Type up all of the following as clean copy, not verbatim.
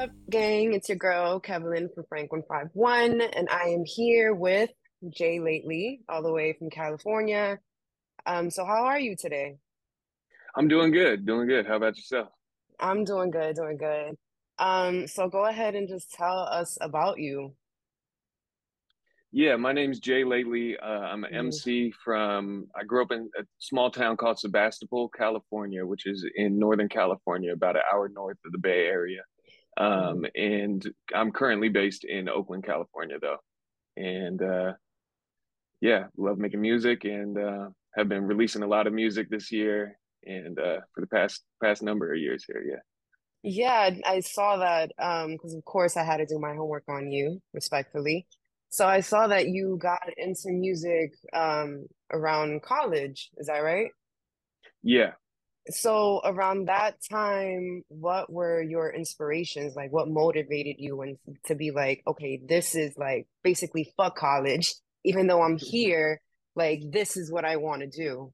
up, gang? It's your girl, Kevlin from Frank 151, and I am here with Jay Lately, all the way from California. So how are you today? I'm doing good, How about yourself? I'm doing good, So go ahead and just tell us about you. Yeah, my name's Jay Lately. I'm an MC from, I grew up in a small town called Sebastopol, California, which is in Northern California, about an hour north of the Bay Area. And I'm currently based in Oakland, California, though. And yeah, love making music and have been releasing a lot of music this year and for the past number of years here, yeah. Yeah, I saw that because, of course, I had to do my homework on you, respectfully. So I saw that you got into music around college. Is that right? Yeah. So around that time, what were your inspirations? Like, what motivated you and to be like, okay, this is like basically fuck college, even though I'm here, like this is what I want to do.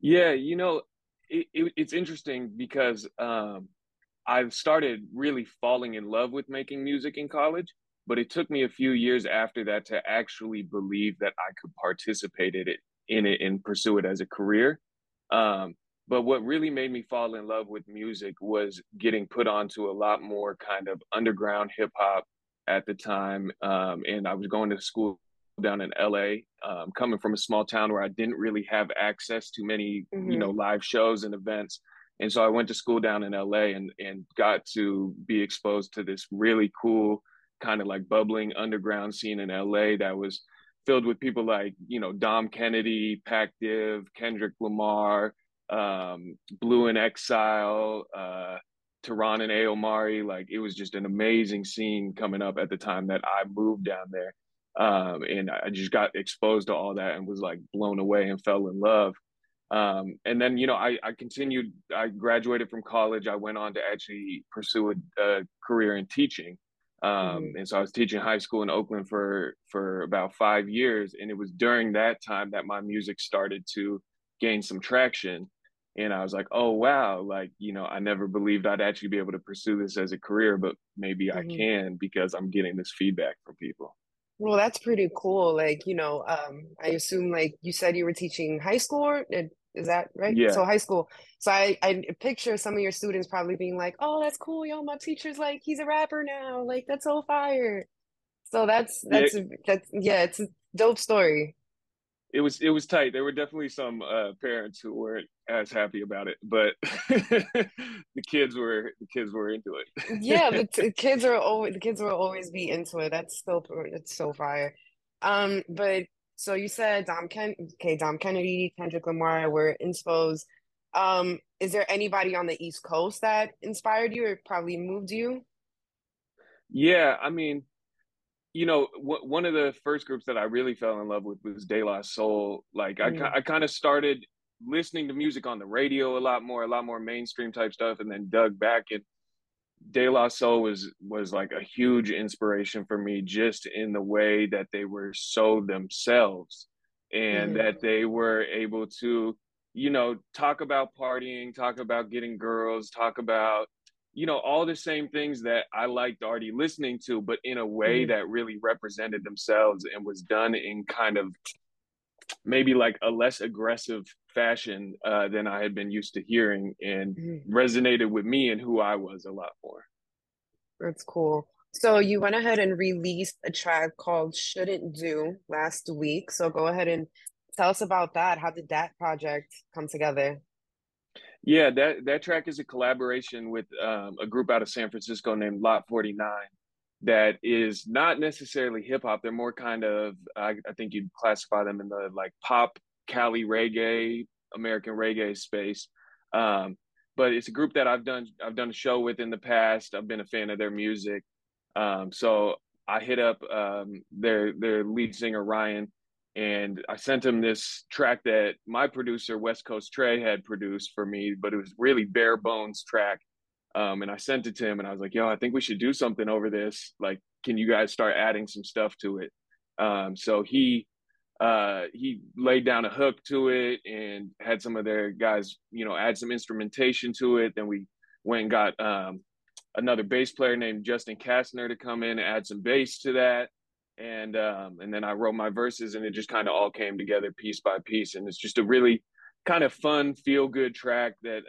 Yeah, you know, it's interesting because I've started really falling in love with making music in college. But it took me a few years after that to actually believe that I could participate in it and pursue it as a career. But what really made me fall in love with music was getting put onto a lot more kind of underground hip hop at the time. And I was going to school down in LA, coming from a small town where I didn't really have access to many, you know, live shows and events. And so I went to school down in LA and got to be exposed to this really cool kind of like bubbling underground scene in LA that was filled with people like, you know, Dom Kennedy, Pac Div, Kendrick Lamar, Blue in Exile, Tehran and Aomari. Like it was just an amazing scene coming up at the time that I moved down there. And I just got exposed to all that and was like blown away and fell in love. And then, you know, I continued, I graduated from college. I went on to actually pursue a career in teaching. And so I was teaching high school in Oakland for about 5 years. And it was during that time that my music started to gain some traction. And I was like, oh, wow, like, you know, I never believed I'd actually be able to pursue this as a career, but maybe I can because I'm getting this feedback from people. Well, that's pretty cool. Like, you know, I assume like you said you were teaching high school. Is that right? Yeah. So high school. So I picture some of your students probably being like, oh, that's cool. Yo, my teacher's like, he's a rapper now. Like, that's so fire. So that's yeah, it's a dope story. It was tight. There were definitely some parents who weren't as happy about it, but the kids were into it. Yeah. The kids will always be into it. That's so fire. But so you said Dom Kennedy, Kendrick Lamar were exposed. Is there anybody on the East Coast that inspired you or probably moved you? Yeah, I mean, you know, one of the first groups that I really fell in love with was De La Soul. Like I kind of started listening to music on the radio a lot more mainstream type stuff and then dug back in. De La Soul was like a huge inspiration for me just in the way that they were so themselves and that they were able to, you know, talk about partying, talk about getting girls, talk about, you know, all the same things that I liked already listening to, but in a way that really represented themselves and was done in kind of maybe like a less aggressive fashion than I had been used to hearing and resonated with me and who I was a lot more. That's cool. So you went ahead and released a track called Shouldn't Do last week. So go ahead and tell us about that. How did that project come together? Yeah, that track is a collaboration with a group out of San Francisco named Lot 49. That is not necessarily hip hop. They're more kind of, I think you'd classify them in the like pop, Cali reggae, American reggae space. But it's a group that I've done a show with in the past. I've been a fan of their music. So I hit up their lead singer, Ryan, and I sent him this track that my producer, West Coast Trey, had produced for me, but it was really bare bones track. And I sent it to him and I was like, yo, I think we should do something over this. Like, can you guys start adding some stuff to it? So he laid down a hook to it and had some of their guys, you know, add some instrumentation to it. Then we went and got another bass player named Justin Kastner to come in and add some bass to that. And then I wrote my verses, and it just kind of all came together piece by piece. And it's just a really kind of fun, feel good track that,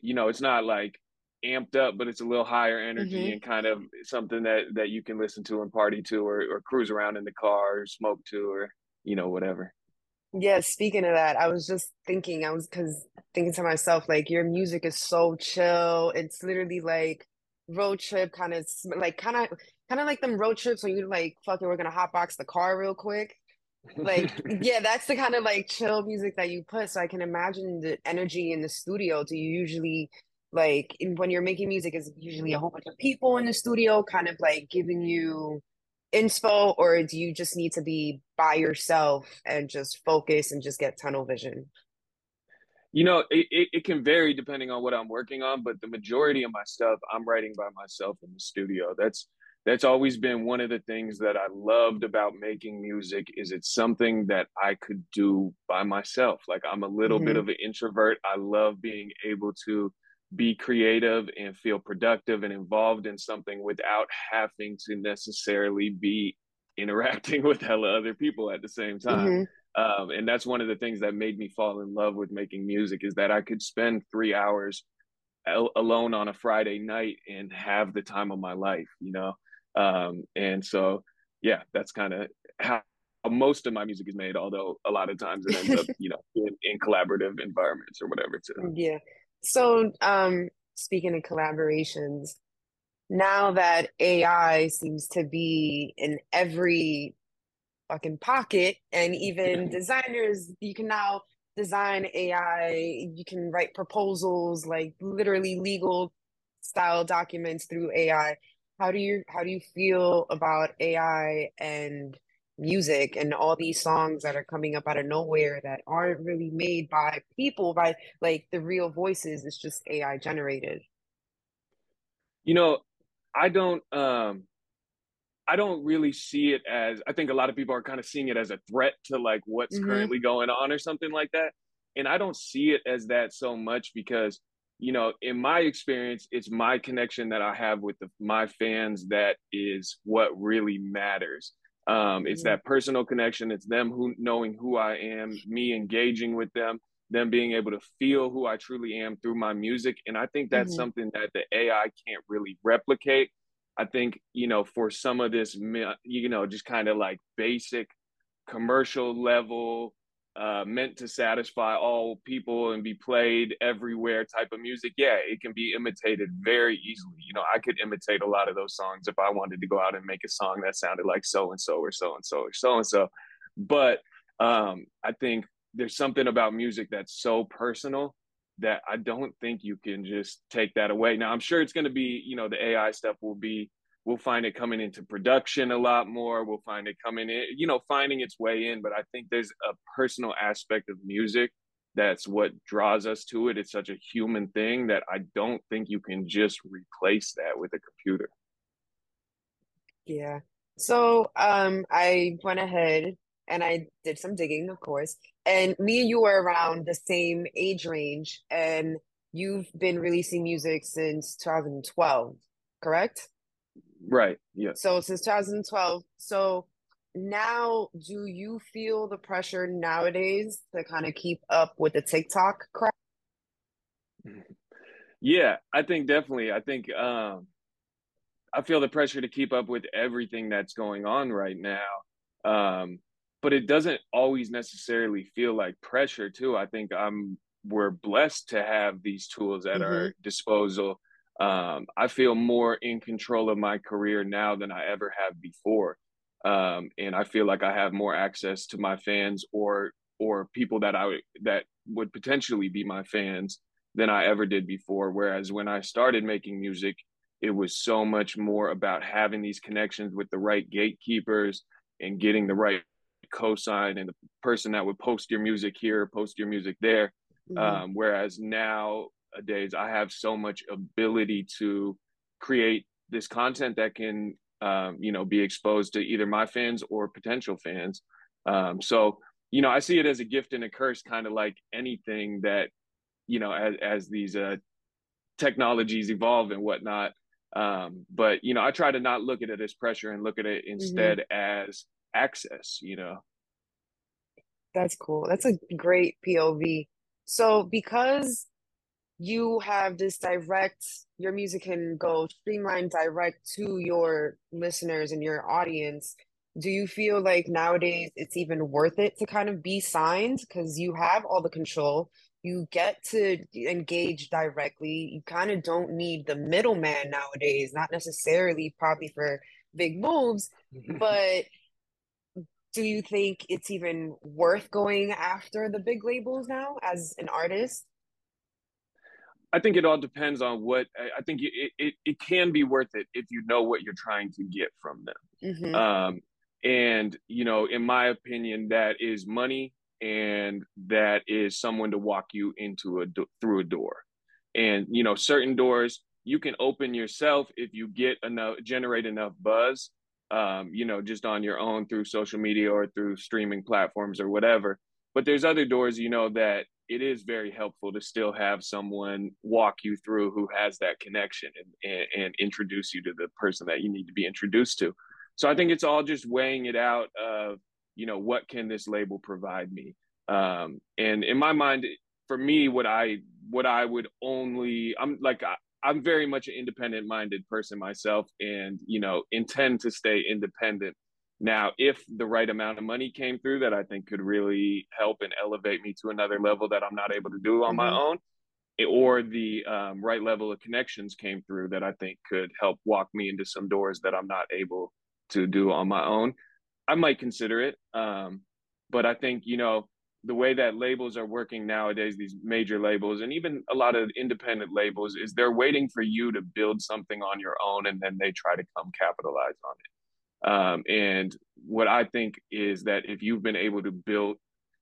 you know, it's not like amped up, but it's a little higher energy and kind of something that you can listen to and party to, or cruise around in the car or smoke to, or, you know, whatever. Yeah, speaking of that, I was just thinking, I was thinking to myself, like, your music is so chill. It's literally like road trip kind of like them road trips when you like, fuck it, we're gonna hotbox the car real quick. Like, yeah, that's the kind of like chill music that you put. So I can imagine the energy in the studio. Do you usually like, when you're making music, is usually a whole bunch of people in the studio kind of like giving you inspo, or do you just need to be by yourself and just focus and just get tunnel vision? You know, it can vary depending on what I'm working on, but the majority of my stuff I'm writing by myself in the studio. That's always been one of the things that I loved about making music, is it's something that I could do by myself. Like, I'm a little bit of an introvert. I love being able to be creative and feel productive and involved in something without having to necessarily be interacting with hella other people at the same time. And that's one of the things that made me fall in love with making music, is that I could spend 3 hours alone on a Friday night and have the time of my life, you know? And so, yeah, that's kind of how most of my music is made, although a lot of times it ends up, you know, in collaborative environments or whatever too. Yeah. So speaking of collaborations, now that AI seems to be in every fucking pocket, and even designers, you can now design AI, you can write proposals, like literally legal style documents through AI. How do you feel about AI and music and all these songs that are coming up out of nowhere that aren't really made by people, by like the real voices? It's just AI generated. You know, I don't really see it as, I think a lot of people are kind of seeing it as a threat to like what's currently going on or something like that. And I don't see it as that so much, because, you know, in my experience, it's my connection that I have with my fans that is what really matters. It's that personal connection. It's them knowing who I am, me engaging with them, them being able to feel who I truly am through my music. And I think that's something that the AI can't really replicate. I think, you know, for some of this, you know, just kind of like basic commercial level, meant to satisfy all people and be played everywhere type of music, yeah, it can be imitated very easily. You know, I could imitate a lot of those songs if I wanted to go out and make a song that sounded like so-and-so or so-and-so or so-and-so. But I think there's something about music that's so personal that I don't think you can just take that away. Now, I'm sure it's going to be, you know, the AI stuff we'll find it coming into production a lot more. We'll find it coming in, you know, finding its way in. But I think there's a personal aspect of music that's what draws us to it. It's such a human thing that I don't think you can just replace that with a computer. Yeah. So I went ahead and I did some digging, of course. And me and you are around the same age range. And you've been releasing music since 2012, correct? Right. Yeah. So since 2012. So now, do you feel the pressure nowadays to kind of keep up with the TikTok crowd? Yeah, I think definitely. I think I feel the pressure to keep up with everything that's going on right now. But it doesn't always necessarily feel like pressure too. I think we're blessed to have these tools at our disposal. I feel more in control of my career now than I ever have before. And I feel like I have more access to my fans or people that would potentially be my fans than I ever did before. Whereas when I started making music, it was so much more about having these connections with the right gatekeepers and getting the right cosign and the person that would post your music here, post your music there. Whereas now, days I have so much ability to create this content that can you know, be exposed to either my fans or potential fans. So, you know, I see it as a gift and a curse, kind of like anything that, you know, as these technologies evolve and whatnot. But, you know, I try to not look at it as pressure and look at it instead as access, you know. That's cool. That's a great POV. So because you have this direct, your music can go streamlined direct to your listeners and your audience, do you feel like nowadays it's even worth it to kind of be signed? Because you have all the control. You get to engage directly. You kind of don't need the middleman nowadays, not necessarily probably for big moves, but do you think it's even worth going after the big labels now as an artist? I think it all depends on what, I think it can be worth it if you know what you're trying to get from them. And, you know, in my opinion, that is money, and that is someone to walk you into through a door. And, you know, certain doors you can open yourself if you get enough, generate enough buzz, you know, just on your own through social media or through streaming platforms or whatever. But there's other doors, you know, that it is very helpful to still have someone walk you through who has that connection and introduce you to the person that you need to be introduced to. So I think it's all just weighing it out of, you know, what can this label provide me? And in my mind, for me, what I would only, I'm very much an independent minded person myself, and, you know, intend to stay independent. Now, if the right amount of money came through that I think could really help and elevate me to another level that I'm not able to do on my own, or the right level of connections came through that I think could help walk me into some doors that I'm not able to do on my own, I might consider it. But I think, you know, the way that labels are working nowadays, these major labels and even a lot of independent labels, is they're waiting for you to build something on your own, and then they try to come capitalize on it. And what I think is that if you've been able to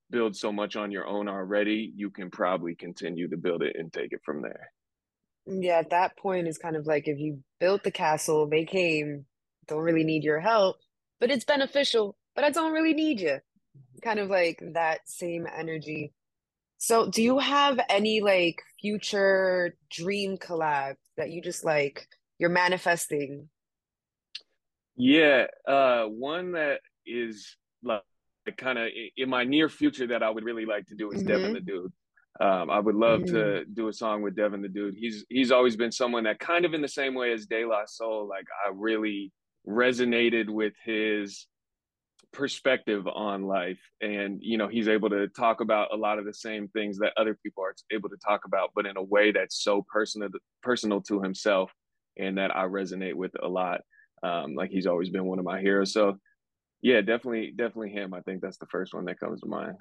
build so much on your own already, you can probably continue to build it and take it from there. Yeah, at that point is kind of like, if you built the castle, they came, don't really need your help, but it's beneficial, but I don't really need you. Kind of like that same energy. So do you have any like future dream collab that you just like, you're manifesting? Yeah, one that is like kind of in my near future that I would really like to do is Devon the Dude. I would love to do a song with Devon the Dude. He's always been someone that, kind of in the same way as De La Soul, like I really resonated with his perspective on life. And, you know, he's able to talk about a lot of the same things that other people are able to talk about, but in a way that's so personal to himself, and that I resonate with a lot. Like, he's always been one of my heroes. So yeah, definitely him. I think that's the first one that comes to mind.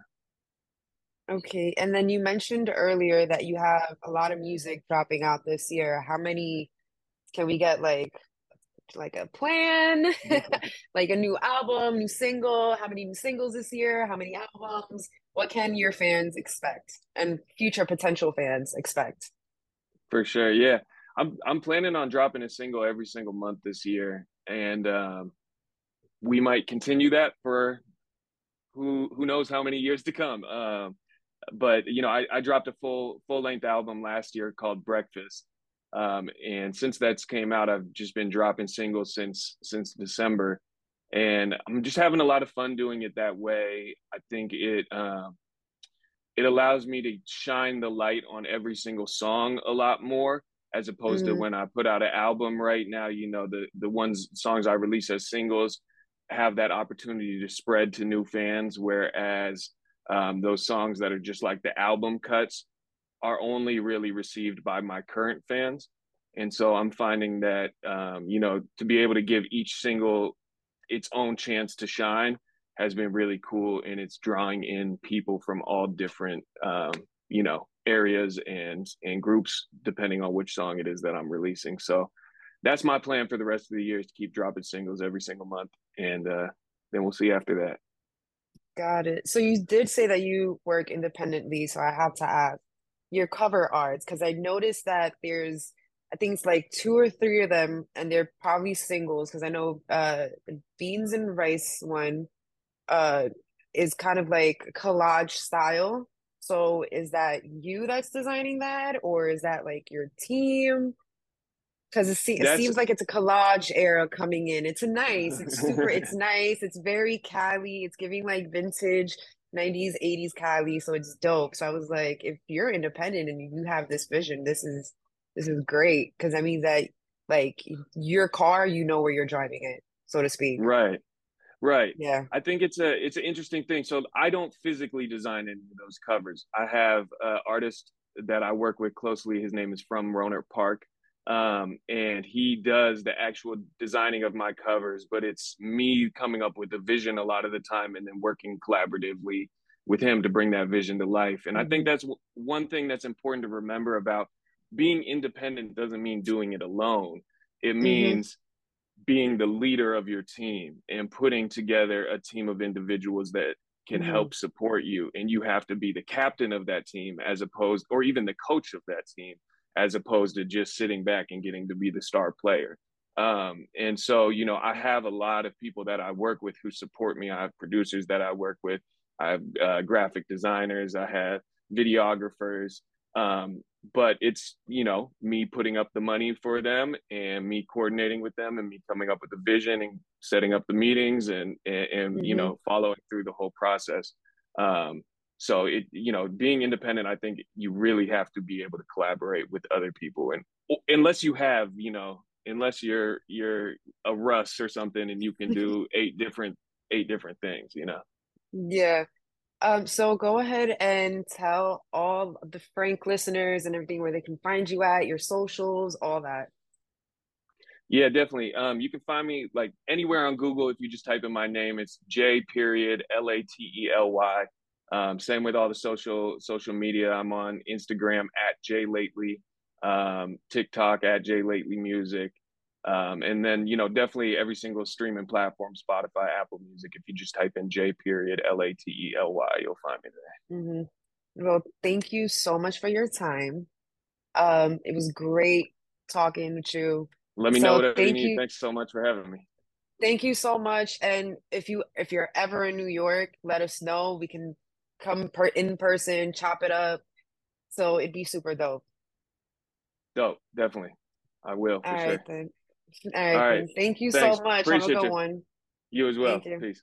Okay. And then you mentioned earlier that you have a lot of music dropping out this year. How many can we get, like a plan, like a new album, new single? How many new singles this year? How many albums? What can your fans expect, and future potential fans expect? For sure. Yeah. I'm planning on dropping a single every single month this year, and we might continue that for who knows how many years to come. But, you know, I dropped a full-length album last year called Breakfast, and since that's came out, I've just been dropping singles since December, and I'm just having a lot of fun doing it that way. I think it allows me to shine the light on every single song a lot more, as opposed to when I put out an album right now. You know, the songs I release as singles have that opportunity to spread to new fans, whereas those songs that are just like the album cuts are only really received by my current fans. And so I'm finding that, you know, to be able to give each single its own chance to shine has been really cool. And it's drawing in people from all different, you know, areas and groups, depending on which song it is that I'm releasing. So that's my plan for the rest of the year, is to keep dropping singles every single month, and then we'll see after that. Got it. So you did say that you work independently, so I have to ask, your cover arts, because I noticed that there's, I think it's like 2 or 3 of them, and they're probably singles, because I know Beans and Rice one is kind of like collage style. So is that you that's designing that, or is that like your team? Because it seems like it's a collage era coming in. It's nice. It's very Cali. It's giving like vintage 90s, 80s Cali. So it's dope. So I was like, if you're independent and you have this vision, this is great. Because that means that like your car, you know where you're driving it, so to speak. Right. Right. Yeah. I think it's an interesting thing. So I don't physically design any of those covers. I have an artist that I work with closely. His name is from Rohnert Park. And he does the actual designing of my covers, but it's me coming up with the vision a lot of the time and then working collaboratively with him to bring that vision to life. And I think that's one thing that's important to remember about being independent. Doesn't mean doing it alone. It means being the leader of your team and putting together a team of individuals that can help support you. And you have to be the captain of that team or even the coach of that team, as opposed to just sitting back and getting to be the star player. And so, you know, I have a lot of people that I work with who support me. I have producers that I work with. I have graphic designers. I have videographers. But it's, you know, me putting up the money for them and me coordinating with them and me coming up with the vision and setting up the meetings and you know, following through the whole process. So it, you know, being independent, I think you really have to be able to collaborate with other people. And unless you're a Russ or something and you can do eight different things, you know? Yeah. So go ahead and tell all the Frank listeners and everything where they can find you at, your socials, all that. Yeah, definitely. You can find me like anywhere on Google. If you just type in my name, it's J.LATELY. Same with all the social media. I'm on Instagram at Jay Lately, TikTok at Jay Lately Music. And then, you know, definitely every single streaming platform, Spotify, Apple Music. If you just type in J.LATELY, you'll find me there. Well, thank you so much for your time. It was great talking with you. Let me know whatever you need. Thanks so much for having me. Thank you so much. And if you're ever in New York, let us know. We can come in person, chop it up. So it'd be super dope. Dope, definitely. I will, for sure. All right, then. Thank you so much. Appreciate Have a good one. You as well. Peace.